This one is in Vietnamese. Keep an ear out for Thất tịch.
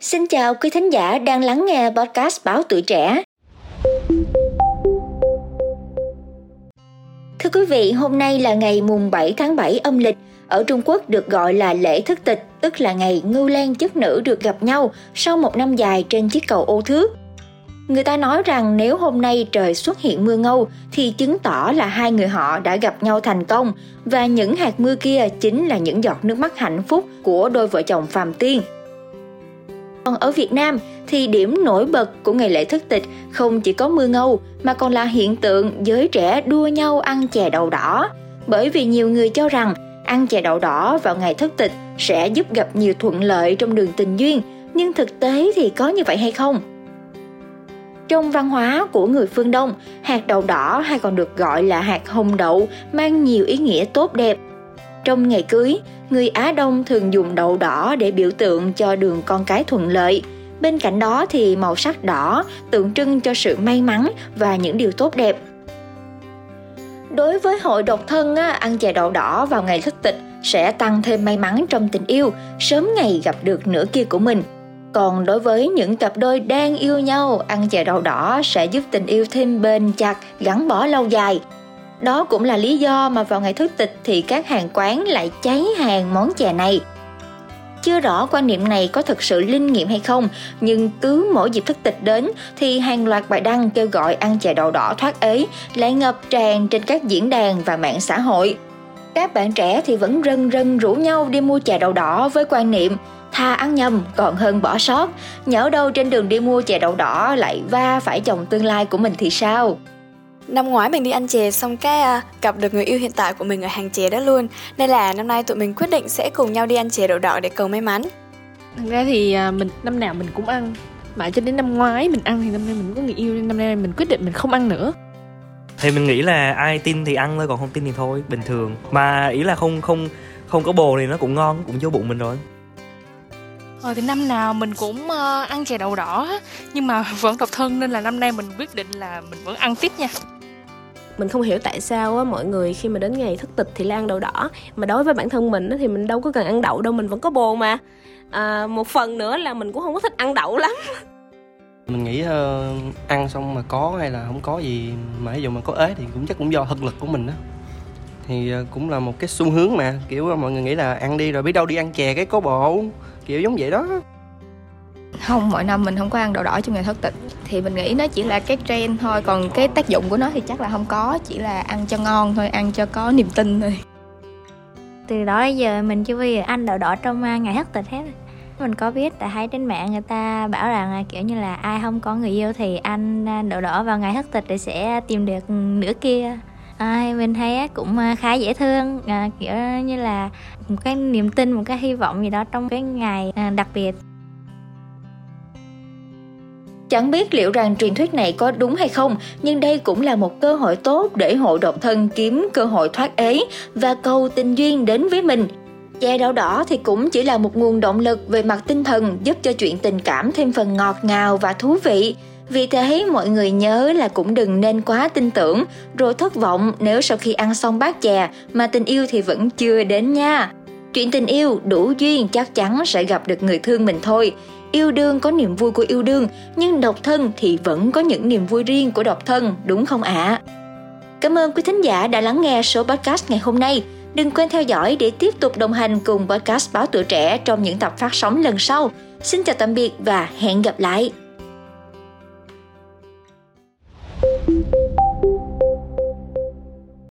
Xin chào quý thính giả đang lắng nghe podcast Báo Tuổi Trẻ. Thưa quý vị, hôm nay là ngày mùng 7 tháng 7 âm lịch, ở Trung Quốc được gọi là lễ Thất tịch, tức là ngày ngưu lang chức nữ được gặp nhau sau một năm dài trên chiếc cầu ô thước. Người ta nói rằng nếu hôm nay trời xuất hiện mưa ngâu thì chứng tỏ là hai người họ đã gặp nhau thành công, và những hạt mưa kia chính là những giọt nước mắt hạnh phúc của đôi vợ chồng phàm tiên. Còn ở Việt Nam thì điểm nổi bật của ngày lễ Thất tịch không chỉ có mưa ngâu mà còn là hiện tượng giới trẻ đua nhau ăn chè đậu đỏ, bởi vì nhiều người cho rằng ăn chè đậu đỏ vào ngày Thất tịch sẽ giúp gặp nhiều thuận lợi trong đường tình duyên, nhưng thực tế thì có như vậy hay không? Trong văn hóa của người phương Đông, hạt đậu đỏ hay còn được gọi là hạt hồng đậu mang nhiều ý nghĩa tốt đẹp. Trong ngày cưới, người Á Đông thường dùng đậu đỏ để biểu tượng cho đường con cái thuận lợi. Bên cạnh đó thì màu sắc đỏ tượng trưng cho sự may mắn và những điều tốt đẹp. Đối với hội độc thân, ăn chè đậu đỏ vào ngày Thất tịch sẽ tăng thêm may mắn trong tình yêu, sớm ngày gặp được nửa kia của mình. Còn đối với những cặp đôi đang yêu nhau, ăn chè đậu đỏ sẽ giúp tình yêu thêm bền chặt, gắn bó lâu dài. Đó cũng là lý do mà vào ngày Thất tịch thì các hàng quán lại cháy hàng món chè này. Chưa rõ quan niệm này có thực sự linh nghiệm hay không, nhưng cứ mỗi dịp Thất tịch đến thì hàng loạt bài đăng kêu gọi ăn chè đậu đỏ thoát ế lại ngập tràn trên các diễn đàn và mạng xã hội. Các bạn trẻ thì vẫn rần rần rủ nhau đi mua chè đậu đỏ với quan niệm thà ăn nhầm còn hơn bỏ sót, nhỡ đâu trên đường đi mua chè đậu đỏ lại va phải chồng tương lai của mình thì sao? Năm ngoái mình đi ăn chè xong cái gặp được người yêu hiện tại của mình ở hàng chè đó luôn. Nên là năm nay tụi mình quyết định sẽ cùng nhau đi ăn chè đậu đỏ để cầu may mắn. Thật ra thì mình năm nào mình cũng ăn, mãi cho đến năm ngoái mình ăn thì năm nay mình có người yêu nên năm nay mình quyết định mình không ăn nữa. Thì mình nghĩ là ai tin thì ăn thôi, còn không tin thì thôi, bình thường. Mà ý là không có bồ thì nó cũng ngon, cũng vô bụng mình rồi. Thì năm nào mình cũng ăn chè đậu đỏ, nhưng mà vẫn độc thân nên là năm nay mình quyết định là mình vẫn ăn tiếp nha. Mình không hiểu tại sao mọi người khi mà đến ngày Thất tịch thì là ăn đậu đỏ. Mà đối với bản thân mình thì mình đâu có cần ăn đậu đâu, mình vẫn có bồ mà. Một phần nữa là mình cũng không có thích ăn đậu lắm. Mình nghĩ ăn xong mà có hay là không có gì, mà ví dụ mà có ế thì cũng chắc cũng do thực lực của mình đó. Thì cũng là một cái xu hướng mà, kiểu mọi người nghĩ là ăn đi rồi biết đâu đi ăn chè cái có bộ, kiểu giống vậy đó. Không, mọi năm mình không có ăn đậu đỏ trong ngày Thất tịch. Thì mình nghĩ nó chỉ là cái trend thôi, còn cái tác dụng của nó thì chắc là không có, chỉ là ăn cho ngon thôi, ăn cho có niềm tin thôi. Từ đó đến giờ mình chưa bao giờ ăn đậu đỏ trong ngày Thất tịch hết. Mình có biết tại thấy trên mạng người ta bảo rằng kiểu như là ai không có người yêu thì ăn đậu đỏ vào ngày Thất tịch để sẽ tìm được nửa kia. Mình thấy cũng khá dễ thương, kiểu như là một cái niềm tin, một cái hy vọng gì đó trong cái ngày đặc biệt. Chẳng biết liệu rằng truyền thuyết này có đúng hay không, nhưng đây cũng là một cơ hội tốt để hội độc thân kiếm cơ hội thoát ế và cầu tình duyên đến với mình. Chè đậu đỏ thì cũng chỉ là một nguồn động lực về mặt tinh thần, giúp cho chuyện tình cảm thêm phần ngọt ngào và thú vị. Vì thế mọi người nhớ là cũng đừng nên quá tin tưởng, rồi thất vọng nếu sau khi ăn xong bát chè mà tình yêu thì vẫn chưa đến nha. Chuyện tình yêu đủ duyên chắc chắn sẽ gặp được người thương mình thôi. Yêu đương có niềm vui của yêu đương, nhưng độc thân thì vẫn có những niềm vui riêng của độc thân, đúng không ạ? Cảm ơn quý thính giả đã lắng nghe số podcast ngày hôm nay. Đừng quên theo dõi để tiếp tục đồng hành cùng podcast Báo Tuổi Trẻ trong những tập phát sóng lần sau. Xin chào tạm biệt và hẹn gặp lại!